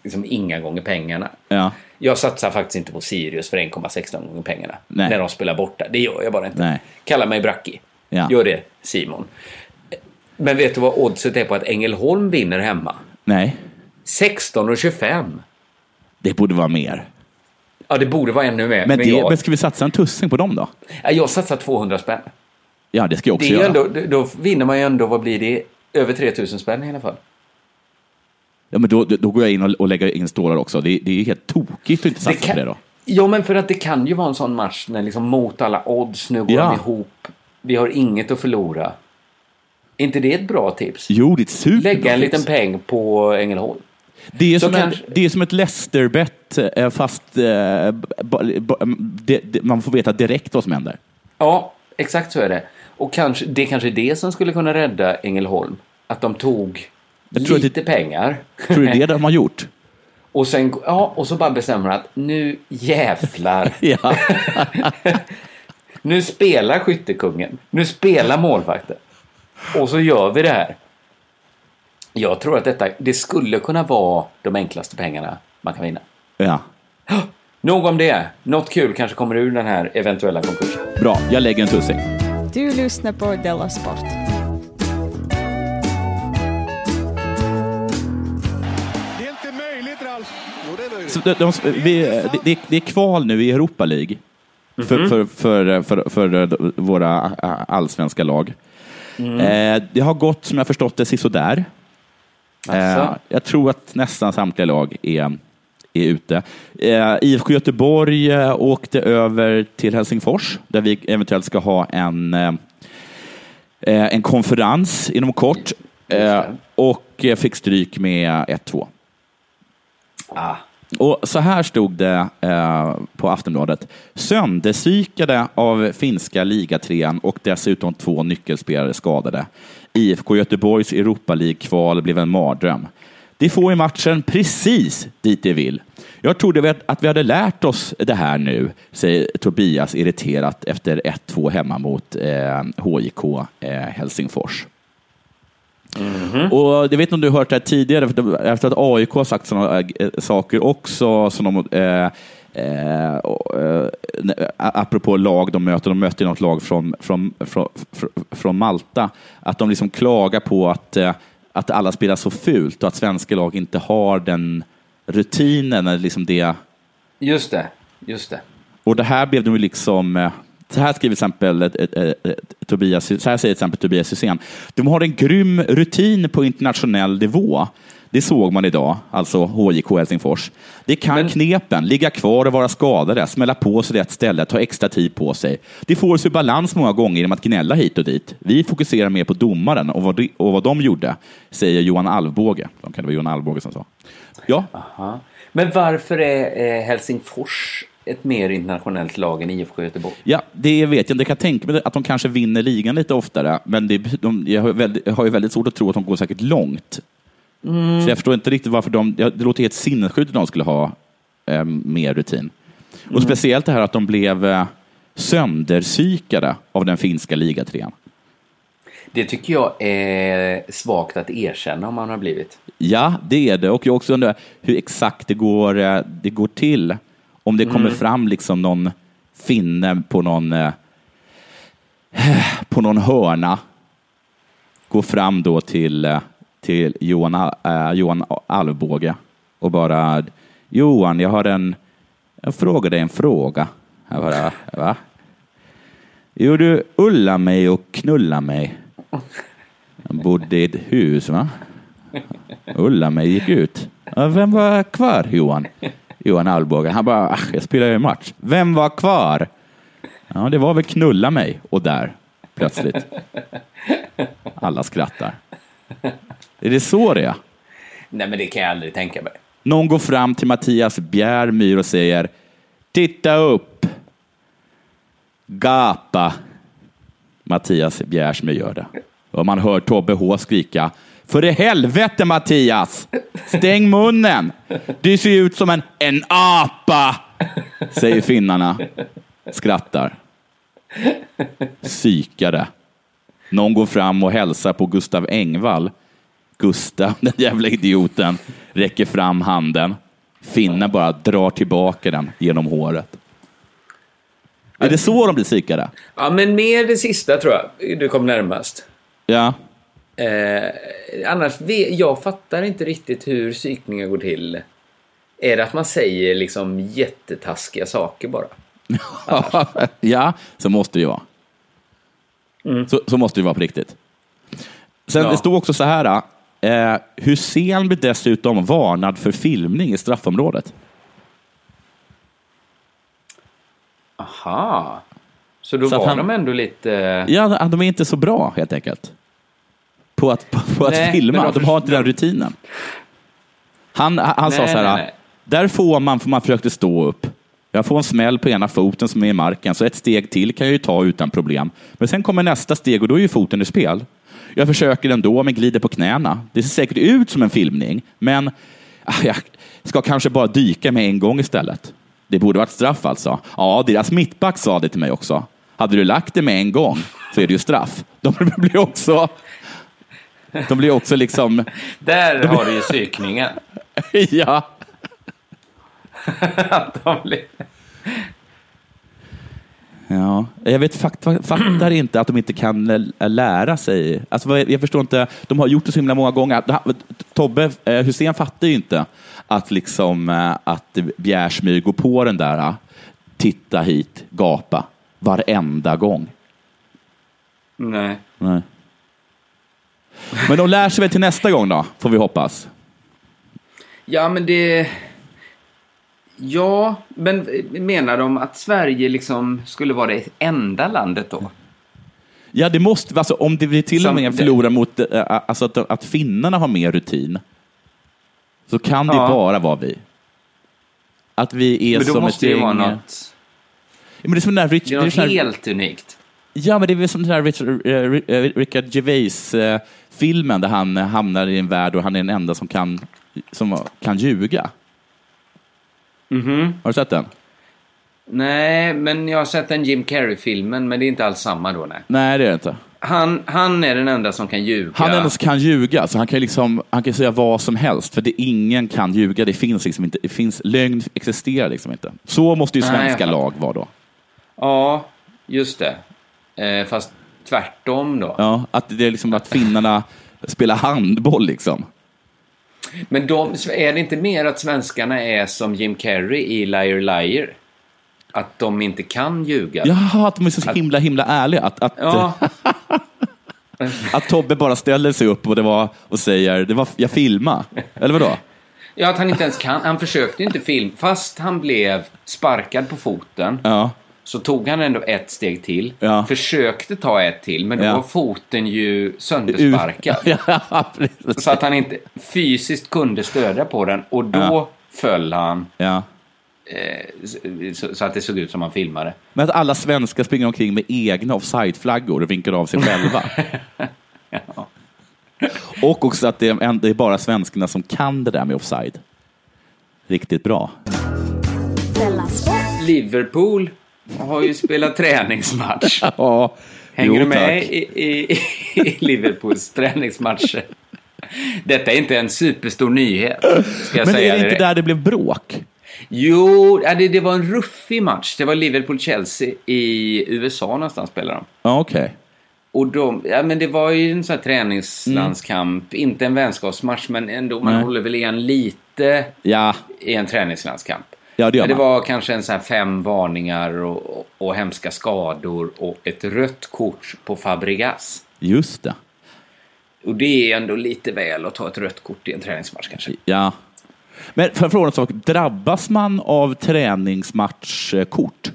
liksom inga gånger pengarna. Ja. Jag satsar faktiskt inte på Sirius för en komma sexton gånger pengarna. Nej. När de spelar borta. Det gör jag bara inte. Nej. Kalla mig brackig. Ja. Gör det, Simon. Men vet du vad oddset är på att Ängelholm vinner hemma? Nej. sexton och tjugofem. Det borde vara mer. Ja, det borde vara ännu mer. Men, det, men, jag... men ska vi satsa en tussing på dem då? Ja, jag satsar tvåhundra spänn. Ja, det ska jag också det är göra. Ändå, då vinner man ju ändå, vad blir det? Över tretusen spänn i alla fall. Ja, men då, då går jag in och, och lägger in stålar också. Det, det är ju helt tokigt att inte satsa det kan, på det då. Ja, men för att det kan ju vara en sån match när liksom mot alla odds, nu går ja. de ihop. Vi har inget att förlora. Är inte det ett bra tips? Jo, det är ett superbra tips. Lägga en liten peng på Ängelholm. Det är, som kanske... en, det är som ett Leicester-bett fast eh, ba, ba, de, de, man får veta direkt vad som händer. Ja, exakt så är det. Och kanske, det är kanske det som skulle kunna rädda Ängelholm. Att de tog lite det, pengar. Tror du det är det de har gjort? Och, sen, ja, och så bara bestämmer att nu jävlar. ja. nu spelar skyttekungen. Nu spelar målvakten. Och så gör vi det här. Jag tror att detta, det skulle kunna vara de enklaste pengarna man kan vinna. Ja. Nog om det. Något kul kanske kommer ur den här eventuella konkursen. Bra, jag lägger en tussing. Du lyssnar på Dela Sport. Det är inte möjligt, Ralf. Jo, det är möjligt. Så de, de, vi, det, det är kval nu i Europa League. Mm-hmm. För, för, för, för, för våra allsvenska lag. Mm. Eh, det har gått, som jag förstått det, sisådär. Alltså. Jag tror att nästan samtliga lag är, är ute. I F K Göteborg åkte över till Helsingfors där vi eventuellt ska ha en, en konferens inom kort och fick stryk med ett två. Ah. Och så här stod det på Aftonbladet. Sönderstrykade av finska ligatrean och dessutom två nyckelspelare skadade. I F K Göteborgs Europa League-kval blev en mardröm. Det får i matchen precis dit det vill. Jag trodde att vi hade lärt oss det här nu, säger Tobias irriterat efter ett två hemma mot eh, H J K eh, Helsingfors. Mm-hmm. Och jag vet inte om du hört det här tidigare, för efter att A I K har sagt sådana äh, saker också, som de... Äh, Eh, eh, apropå lag de möter, de möter något lag från, från, från, från Malta, att de liksom klagar på att, eh, att alla spelar så fult och att svenska lag inte har den rutinen eller liksom det. Just det, just det. Och det här blev de ju liksom eh, så här skriver till exempel eh, eh, Tobias, så här säger till exempel Tobias Hysén. De har en grym rutin på internationell nivå. Det såg man idag, alltså H J K Helsingfors. Det kan men... knepen, ligga kvar och vara skadade, smälla på sig rätt ställe, ta extra tid på sig. Det får sig balans många gånger genom att gnälla hit och dit. Vi fokuserar mer på domaren och vad de, och vad de gjorde, säger Johan Alvbåge. De kan det vara Johan Alvbåge som sa. Ja. Aha. Men varför är Helsingfors ett mer internationellt lag än I F K Göteborg? Ja, det vet jag. Jag kan tänka mig att de kanske vinner ligan lite oftare, men det, de, jag, har väldigt, jag har ju väldigt svårt att tro att de går säkert långt. Mm. Så jag förstår inte riktigt varför de... Det låter helt sinnessjukt att de skulle ha eh, mer rutin. Och mm. speciellt det här att de blev eh, sönderpsykade av den finska ligatrean. Det tycker jag är svagt att erkänna om man har blivit. Ja, det är det. Och jag också undrar hur exakt det går, eh, det går till. Om det mm. kommer fram liksom någon finne på någon, eh, på någon hörna. Går fram då till... Eh, till Johan, äh, Johan Alvbåge och bara Johan, jag har en jag frågar dig en fråga. Jag bara, va? Jo, du ulla mig och knulla mig. Jag bodde i ett hus, va? Ulla mig gick ut. Vem var kvar, Johan? Johan Alvbåge. Han bara, jag spelar ju match. Vem var kvar? Ja, det var väl knulla mig och där. plötsligt. Alla skrattar. Är det så det är? Nej, men det kan jag aldrig tänka mig. Någon går fram till Mattias Bjärsmyr och säger: titta upp, gapa. Mattias Bjärsmyr gör det. Och man hör Tobbe H skrika: för i helvete Mattias, stäng munnen, du ser ut som en, en apa. Säger finnarna. Skrattar. Psykade. Någon går fram och hälsar på Gustav Engvall. Gustav, den jävla idioten, räcker fram handen. Finna bara drar tillbaka den genom håret. Är det så de blir psykade? Ja, men mer det sista tror jag. Du kom närmast. Ja. Eh, annars, jag fattar inte riktigt hur psykningar går till. Är det att man säger liksom jättetaskiga saker bara? Ja, så måste det ju vara. Mm. Så, så måste det ju vara på riktigt. Sen ja. Det stod också så här. Eh, Hysén blev dessutom varnad för filmning i straffområdet. Aha. Så då så var han, de ändå lite... Ja, de är inte så bra helt enkelt. På att, på, på nej, att filma. De har inte den rutinen. Han, han nej, sa så här. Nej, nej. Där får man, för man försökte stå upp. Jag får en smäll på ena foten som är i marken. Så ett steg till kan jag ju ta utan problem. Men sen kommer nästa steg och då är ju foten i spel. Jag försöker ändå men glider på knäna. Det ser säkert ut som en filmning. Men jag ska kanske bara dyka med en gång istället. Det borde varit straff alltså. Ja, deras mittback sa det till mig också. Hade du lagt det med en gång så är det ju straff. De blir också... De blir också liksom... Där de... har du ju psykningen. Ja. De blir... Ja, jag vet fakt- fattar inte att de inte kan lära sig. Alltså, jag förstår inte, de har gjort det så himla många gånger. Tobbe Hysén fattar ju inte att liksom att Bjärsmyr går på den där titta hit, gapa varenda gång. Nej. Nej. Men de lär sig väl till nästa gång då, får vi hoppas. Ja, men det... Ja, men menar de att Sverige liksom skulle vara det enda landet då? Ja, det måste, alltså om det blir till och med förlora mot alltså att, att finnarna har mer rutin så kan det ja. bara vara vi. Att vi är men då som måste ett gäng. Vara något... Ja, men det är som den där Rich, det är något det är helt här... unikt. Ja, men det är som den där Richard, Richard Gervais filmen där han hamnar i en värld och han är den enda som kan som kan ljuga. Mm-hmm. Har du sett den? Nej, men jag har sett den Jim Carrey-filmen. Men det är inte alls samma då, nej. Nej, det är det inte. Han, han är den enda som kan ljuga. Han är den som kan ljuga. Så han kan liksom, han kan säga vad som helst. För det ingen kan ljuga. Det finns liksom inte, det finns, lögn existerar liksom inte. Så måste ju svenska nej, lag vara då. Ja, just det. eh, Fast tvärtom då. Ja, att det är liksom att finnarna spelar handboll liksom. Men de, är det inte mer att svenskarna är som Jim Carrey i Liar Liar? Att de inte kan ljuga? Ja, att de är så att, himla, himla ärliga. Att, att, ja. Att Tobbe bara ställer sig upp och, det var, och säger det var, jag filmade. Eller vadå? Ja, att han inte ens kan. Han försökte inte film. Fast han blev sparkad på foten. Ja. Så tog han ändå ett steg till. Ja. Försökte ta ett till. Men då ja. var foten ju söndersparkad. Ja, så att han inte fysiskt kunde stödja på den. Och då ja. föll han. Ja. Eh, så, så att det såg ut som han filmade. Men att alla svenskar springer omkring med egna offside-flaggor och vinkar av sig själva. Ja. Och också att det är, det är bara svenskarna som kan det där med offside. Riktigt bra. Liverpool har ju spelat träningsmatch. Ja, hänger jo, du med i, i, i Liverpools träningsmatcher? Detta är inte en superstor nyhet, ska jag Men säga är det inte det. Där det blev bråk? Jo, det, det var en ruffig match. Det var Liverpool-Chelsea i U S A någonstans spelade de. Ja, okej. Okay. Och de, ja, men det var ju en sån här träningslandskamp. Mm. Inte en vänskapsmatch, men ändå. Man Nej. håller väl igen lite ja. i en träningslandskamp. Ja, det, det var kanske en sån här fem varningar och, och, och hemska skador och ett rött kort på Fabregas. Just det. Och det är ändå lite väl att ta ett rött kort i en träningsmatch kanske. Ja. Men för att fråga en sak, drabbas man av träningsmatchkort?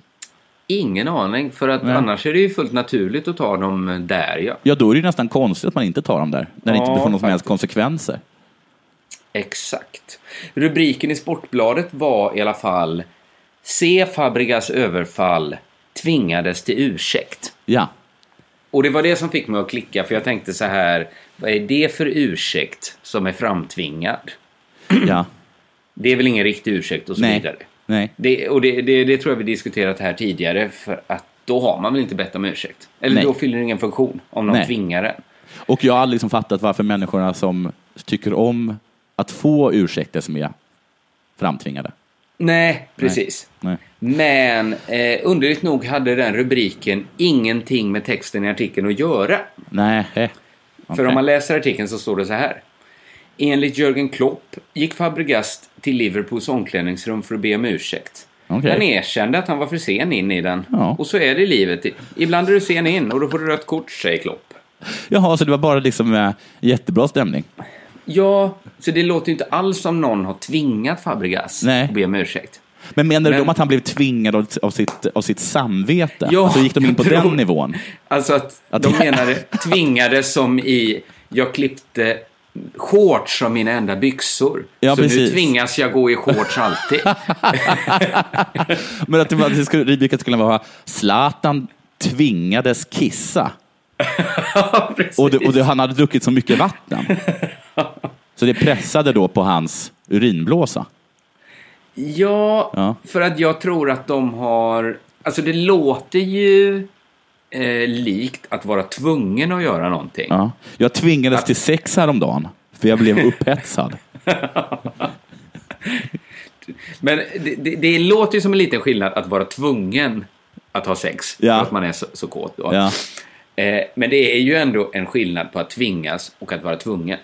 Ingen aning, för att Nej. annars är det ju fullt naturligt att ta dem där. Ja, ja då är det ju nästan konstigt att man inte tar dem där. När ja, det inte får någon som helst konsekvenser. Exakt. Rubriken i Sportbladet var i alla fall: Se Fabregas överfall, tvingades till ursäkt. Ja. Och det var det som fick mig att klicka, för jag tänkte så här: vad är det för ursäkt som är framtvingad? Ja. Det är väl ingen riktig ursäkt och så Nej. vidare. Nej. Det, och det, det, det tror jag vi diskuterat här tidigare, för att då har man väl inte bett om ursäkt. Eller Nej. då fyller det ingen funktion om någon Nej. tvingar den. Och jag har aldrig liksom fattat varför människorna som tycker om att få ursäkter som är framtvingade. Nej, precis. Nej. Nej. Men eh, underligt nog hade den rubriken ingenting med texten i artikeln att göra. Nej. Okay. För om man läser artikeln så står det så här: Enligt Jürgen Klopp gick Fabregas till Liverpools omklädningsrum för att be om ursäkt. Okay. Han erkände att han var för sen in i den. Ja. Och så är det i livet. Ibland är du sen in och då får du rött kort, säger Klopp. Jaha, så det var bara liksom äh, jättebra stämning. Ja, så det låter ju inte alls som någon har tvingat Fabregas Nej. att be om ursäkt. Men menar du Men... om att han blev tvingad av, av, sitt, av sitt samvete? Ja, så alltså, gick de in på tror... den nivån? Alltså att, att de menade tvingade som i jag klippte shorts som mina enda byxor. Ja, så precis. Nu tvingas jag gå i shorts alltid. Men att det skulle, rubriken skulle vara: Zlatan tvingades kissa. Ja, och det, och det, han hade druckit så mycket vatten. Så det pressade då på hans urinblåsa. Ja, ja. För att jag tror att de har... Alltså det låter ju... Eh, likt att vara tvungen att göra någonting. Ja. Jag tvingades att... till sex häromdagen för jag blev upphetsad. Men det, det, det låter ju som en liten skillnad att vara tvungen att ha sex, ja. För att man är så, så kåt då. Ja. Eh, men det är ju ändå en skillnad på att tvingas och att vara tvungen.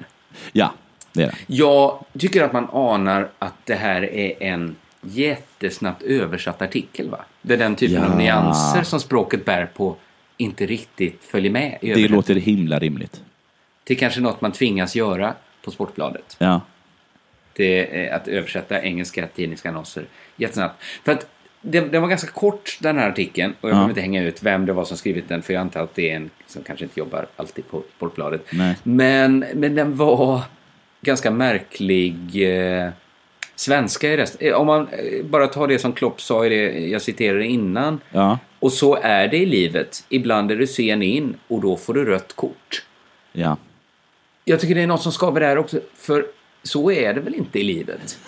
Ja, det är det. Jag tycker att man anar att det här är en jättesnabbt översatt artikel, va? Det är den typen ja. av nyanser som språket bär på inte riktigt följer med. Det låter himla rimligt. Det är kanske något man tvingas göra på Sportbladet. Ja. Det är att översätta engelska tidningsannonser jättesnabbt. För att den, den var ganska kort, den här artikeln, och jag kommer ja. inte hänga ut vem det var som skrivit den, för jag antar att det är en som kanske inte jobbar alltid på Sportbladet. Men, men den var ganska märklig eh, svenska i resten. Om man bara tar det som Klopp sa i det jag citerade innan. Ja. Och så är det i livet. Ibland är du sen in och då får du rött kort. Ja. Jag tycker det är något som skaver där också. För så är det väl inte i livet.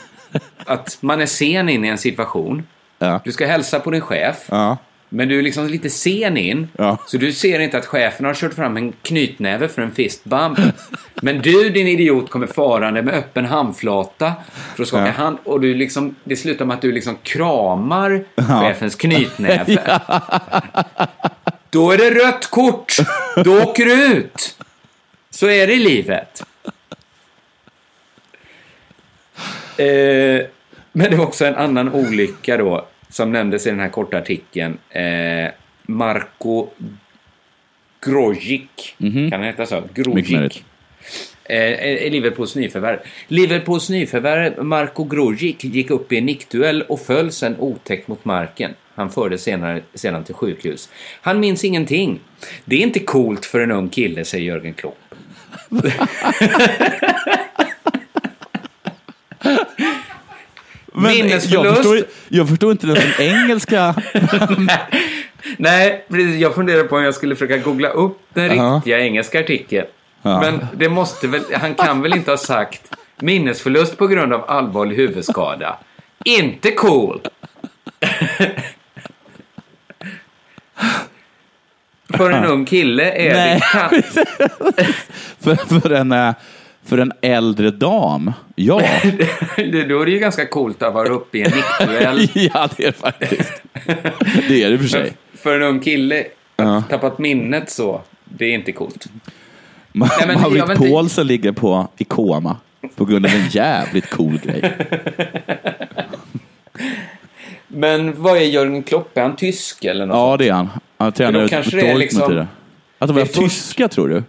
Att man är sen in i en situation. Ja. Du ska hälsa på din chef. Ja. Men du är liksom lite sen in. Ja. Så du ser inte att chefen har kört fram en knytnäve för en fistbump. Men du, din idiot, kommer farande med öppen handflata för att skaka ja. hand. Och du liksom, det slutar med att du liksom kramar ja. chefens knytnäve. Ja. Då är det rött kort. Då åker du ut. Så är det i livet. Eh, men det var också en annan olycka då, som nämndes i den här korta artikeln. Eh, Marko Grujić. Mm-hmm. Kan han heta så? Grujić. Eh, Liverpools nyförvärv. Liverpools nyförvärv Marko Grujić gick upp i en nickduell och föll sen otäckt mot marken. Han fördes senare, sedan till sjukhus. Han minns ingenting. Det är inte coolt för en ung kille, säger Jürgen Klopp. Men jag förstår, jag förstår inte den engelska. Nej, jag funderar på om jag skulle försöka googla upp den uh-huh. riktiga engelska artikeln. Uh-huh. Men det måste väl, han kan väl inte ha sagt minnesförlust på grund av allvarlig huvudskada. Inte cool. För en ung kille är Nej. det för, för en... Uh... För en äldre dam, ja. Då är det ju ganska coolt att vara uppe i en nickduell. Ja, det är faktiskt. Det är det för sig. För, för en ung kille, ja. tappat minnet så, det är inte coolt. Man, Nej, men, Maurit inte... Paulsen ligger på, i koma på grund av en jävligt cool grej. Men vad är Jürgen Klopp? Är han tysk eller något? Ja, det är han. Han tränar ut Dortmund liksom... i det. Att de var tyska, tror du?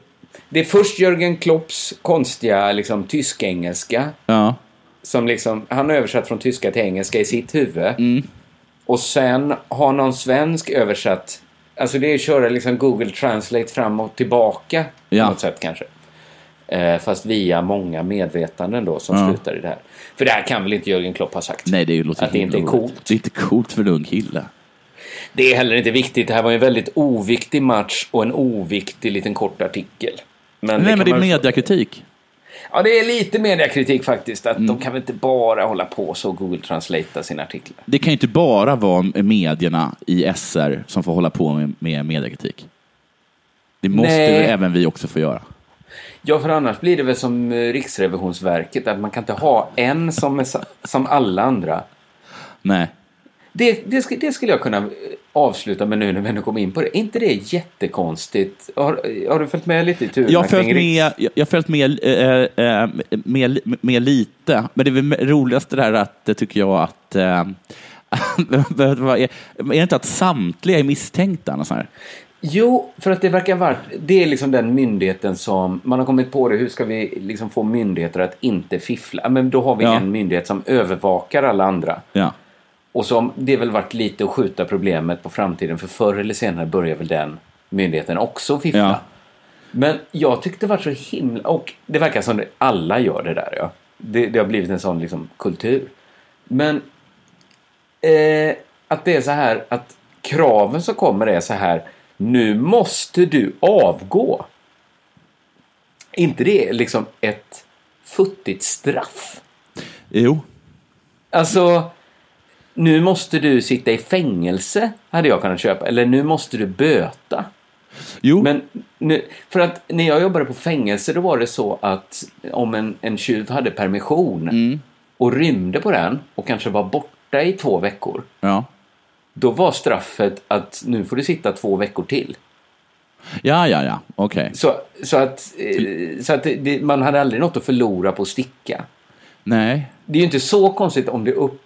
Det är först Jürgen Klopps konstiga liksom, tysk-engelska. Ja. Som liksom, han har översatt från tyska till engelska i sitt huvud. Mm. Och sen har någon svensk översatt. Alltså det är ju att köra liksom Google Translate fram och tillbaka ja. På något sätt kanske. Eh, fast via många medvetanden då som ja. Slutar i det här. För det här kan väl inte Jürgen Klopp ha sagt? Nej, det är ju låter att det inte är coolt. Det är inte coolt för en ung kille. Det är heller inte viktigt. Det här var ju en väldigt oviktig match och en oviktig liten kort artikel. Men nej, det men det är mediekritik. Ja, det är lite mediekritik faktiskt. Att mm. de kan väl inte bara hålla på så och Google Translate sina artiklar. Det kan ju inte bara vara medierna i S R som får hålla på med, med mediekritik. Det måste nej. Även vi också få göra. Ja, för annars blir det väl som Riksrevisionsverket. Att man kan inte ha en som, är, som alla andra. Nej. Det, det, skulle, det skulle jag kunna avsluta med nu när vi kommer in på det. Inte det är jättekonstigt? Har, har du följt med lite i turen? Jag har följt med, jag, jag följt med, äh, äh, med, med lite. Men det är väl roligaste där att det tycker jag att... Äh, är det inte att samtliga är misstänkta? Så här? Jo, för att det verkar vara... Det är liksom den myndigheten som... Man har kommit på det. Hur ska vi liksom få myndigheter att inte fiffla? Men då har vi ja. En myndighet som övervakar alla andra. Ja. Och som det väl varit lite att skjuta problemet på framtiden, för förr eller senare börjar väl den myndigheten också fiffla. Ja. Men jag tyckte det var så himla, och det verkar som att alla gör det där. Ja. Det, det har blivit en sån liksom kultur. Men eh, att det är så här, att kraven som kommer är så här, nu måste du avgå. Inte det är liksom ett futtigt straff? Jo. Alltså... Nu måste du sitta i fängelse, hade jag kunnat köpa. Eller nu måste du böta. Jo. Men nu, för att när jag jobbade på fängelse, då var det så att om en, en tjuv hade permission mm. och rymde på den och kanske var borta i två veckor. Ja. Då var straffet att nu får du sitta två veckor till. Ja, ja, ja. Okej. Okay. Så, så att, så att det, man hade aldrig något att förlora på att sticka. Nej. Det är ju inte så konstigt om det upp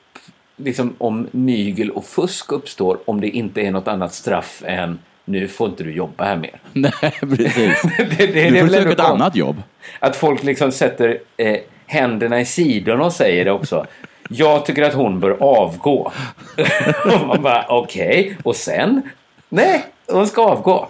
liksom om mygel och fusk uppstår, om det inte är något annat straff än nu får inte du jobba här mer. Nej, precis. det, det, det, du får söka ett annat jobb. Att folk liksom sätter eh, händerna i sidorna och säger det också. Jag tycker att hon bör avgå. Och man bara, okej. Okay. Och sen? Nej, hon ska avgå.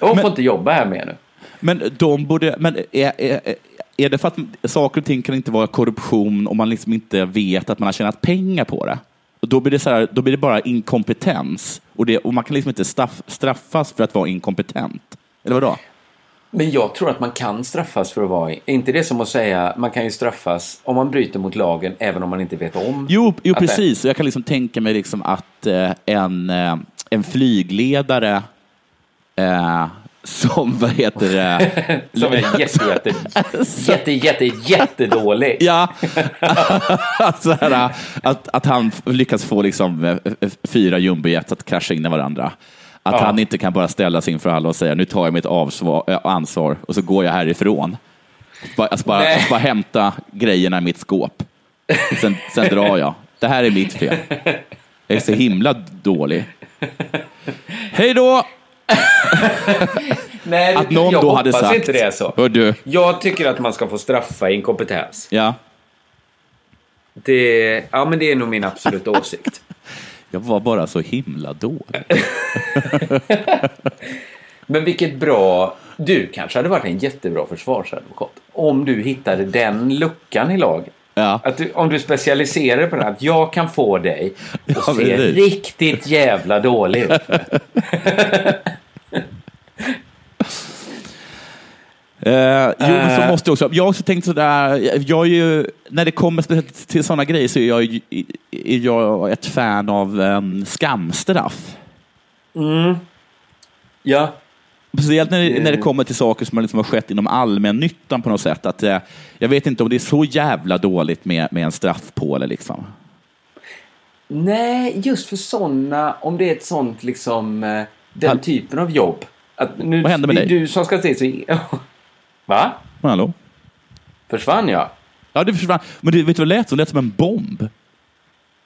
Hon men, får inte jobba här mer nu. Men de borde... Men, är, är, är, Är det för att saker och ting kan inte vara korruption om man liksom inte vet att man har tjänat pengar på det? Och då blir det, så här, då blir det bara inkompetens. Och, det, och man kan liksom inte straff, straffas för att vara inkompetent. Eller vadå? Men jag tror att man kan straffas för att vara... Är inte det som att säga, man kan ju straffas om man bryter mot lagen även om man inte vet om... Jo, jo precis. Det... Jag kan liksom tänka mig liksom att eh, en, eh, en flygledare... Eh, som vad heter det som är jätte jätte jätte jättedålig. Ja. Alltså här, att att han lyckas få liksom fyra jumbojet att krascha in i varandra. Att ja. Han inte kan bara ställa sig inför alla och säga nu tar jag mitt avsvar, ansvar och så går jag härifrån. Bara, alltså bara, bara hämta grejerna i mitt skåp. Sen sen drar jag. Det här är mitt fel. Jag är så himla dålig. Hej då. Nej, att någon jag då hade sagt inte det så. Hör du? Jag tycker att man ska få straffa inkompetens. Ja. Det, ja men det är nog min absoluta åsikt. Jag var bara så himla dålig. Men vilket bra. Du kanske hade varit en jättebra försvarsadvokat om du hittade den luckan i lagen. Ja. Att du, om du specialiserar på det, att jag kan få dig att ja, se det. Riktigt jävla dålig ut. eh, jo, men så måste jag också. Jag har också tänkt sådär, jag är ju, när det kommer till sådana grejer så är jag, är jag ett fan av um, skamstraff. Mm. Ja. Speciellt när det, när det kommer till saker som liksom har skett inom allmännyttan på något sätt. Att, eh, jag vet inte om det är så jävla dåligt med, med en straffpåle. Liksom. Nej, just för sådana, om det är ett sånt liksom, den Hall- typen av jobb. Att nu, vad händer med dig? Du som ska se sig... Va? Hallå? Försvann jag? Ja, det försvann. Men det, vet du vad det lät? Det lät som en bomb.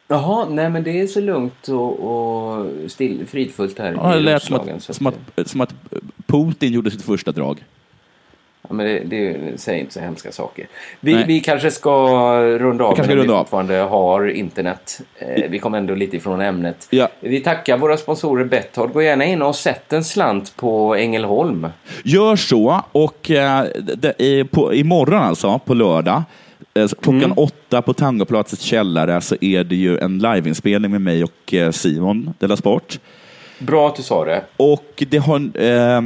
Jaha, nej men det är så lugnt och, och still, fridfullt här. Ja, det lät som att, som, att, som att Putin gjorde sitt första drag. Ja, men det, det säger inte så hemska saker. Vi, vi kanske ska runda av, kanske men runda vi fortfarande av. Har internet. Eh, vi kommer ändå lite ifrån ämnet. Ja. Vi tackar våra sponsorer Betthard. Gå gärna in och sätt en slant på Ängelholm. Gör så. Och eh, det är på, imorgon alltså, på lördag, eh, klockan mm. åtta på Tangoplatsets källare så är det ju en liveinspelning med mig och eh, Simon, Dela Sport. Bra att du sa det. Och det har... Eh,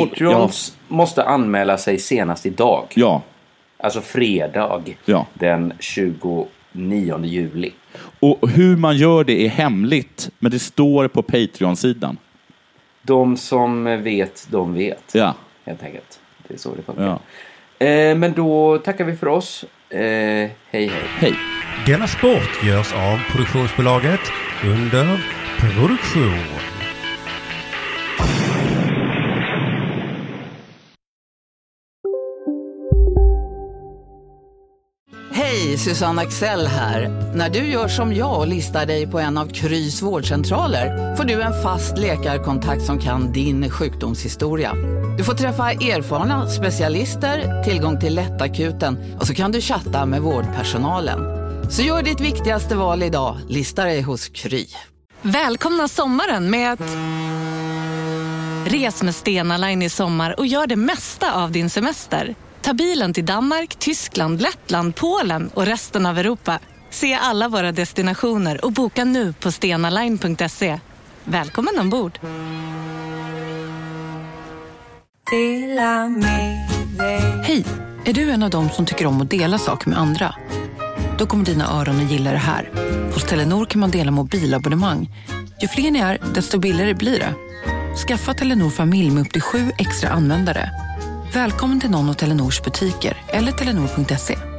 Patreons ja. måste anmäla sig senast idag. Ja. Alltså fredag ja. den tjugonionde juli. Och hur man gör det är hemligt, men det står på Patreon-sidan. De som vet, de vet. Ja. Helt enkelt. Det är så det funkar. Ja. Eh, men då tackar vi för oss. Eh, hej, hej. Hej. Denna sport görs av produktionsbolaget under produktion. Hej, Susanne Axel här. När du gör som jag och listar dig på en av Krys vårdcentraler får du en fast läkarkontakt som kan din sjukdomshistoria. Du får träffa erfarna specialister, tillgång till lättakuten och så kan du chatta med vårdpersonalen. Så gör ditt viktigaste val idag, listar dig hos Kry. Välkomna sommaren med att res med Stena Line i sommar och gör det mesta av din semester. Ta bilen till Danmark, Tyskland, Lettland, Polen och resten av Europa. Se alla våra destinationer och boka nu på stenaline punkt se. Välkommen ombord! Hej! Är du en av dem som tycker om att dela saker med andra? Då kommer dina öron att gilla det här. Hos Telenor kan man dela mobilabonnemang. Ju fler ni är, desto billigare blir det. Skaffa Telenor familj med upp till sju extra användare. Välkommen till någon av Telenors butiker eller telenor punkt se.